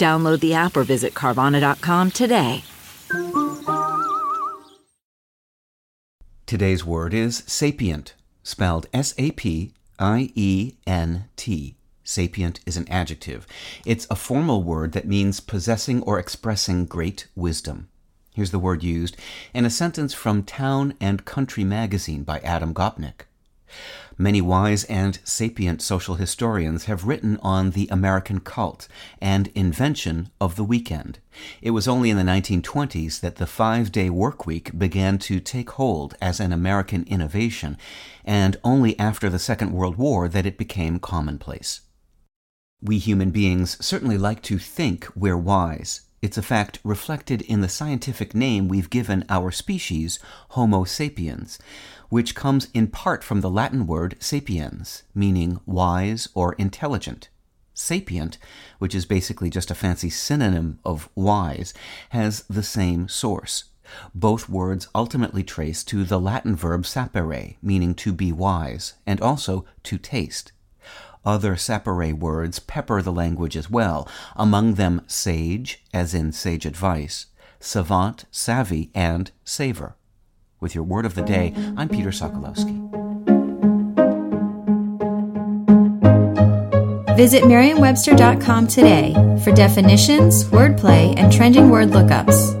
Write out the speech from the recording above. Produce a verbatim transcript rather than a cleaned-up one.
Download the app or visit Carvana dot com today. Today's word is sapient, spelled S A P I E N T. Sapient is an adjective. It's a formal word that means possessing or expressing great wisdom. Here's the word used in a sentence from Town and Country magazine by Adam Gopnik. Many wise and sapient social historians have written on the American cult and invention of the weekend. It was only in the nineteen twenties that the five-day work week began to take hold as an American innovation, and only after the Second World War that it became commonplace. We human beings certainly like to think we're wise. It's a fact reflected in the scientific name we've given our species, Homo sapiens, which comes in part from the Latin word sapiens, meaning wise or intelligent. Sapient, which is basically just a fancy synonym of wise, has the same source. Both words ultimately trace to the Latin verb sapere, meaning to be wise, and also to taste. Other sapere words pepper the language as well, among them sage, as in sage advice, savant, savvy, and savor. With your Word of the Day, I'm Peter Sokolowski. Visit Merriam Webster dot com today for definitions, wordplay, and trending word lookups.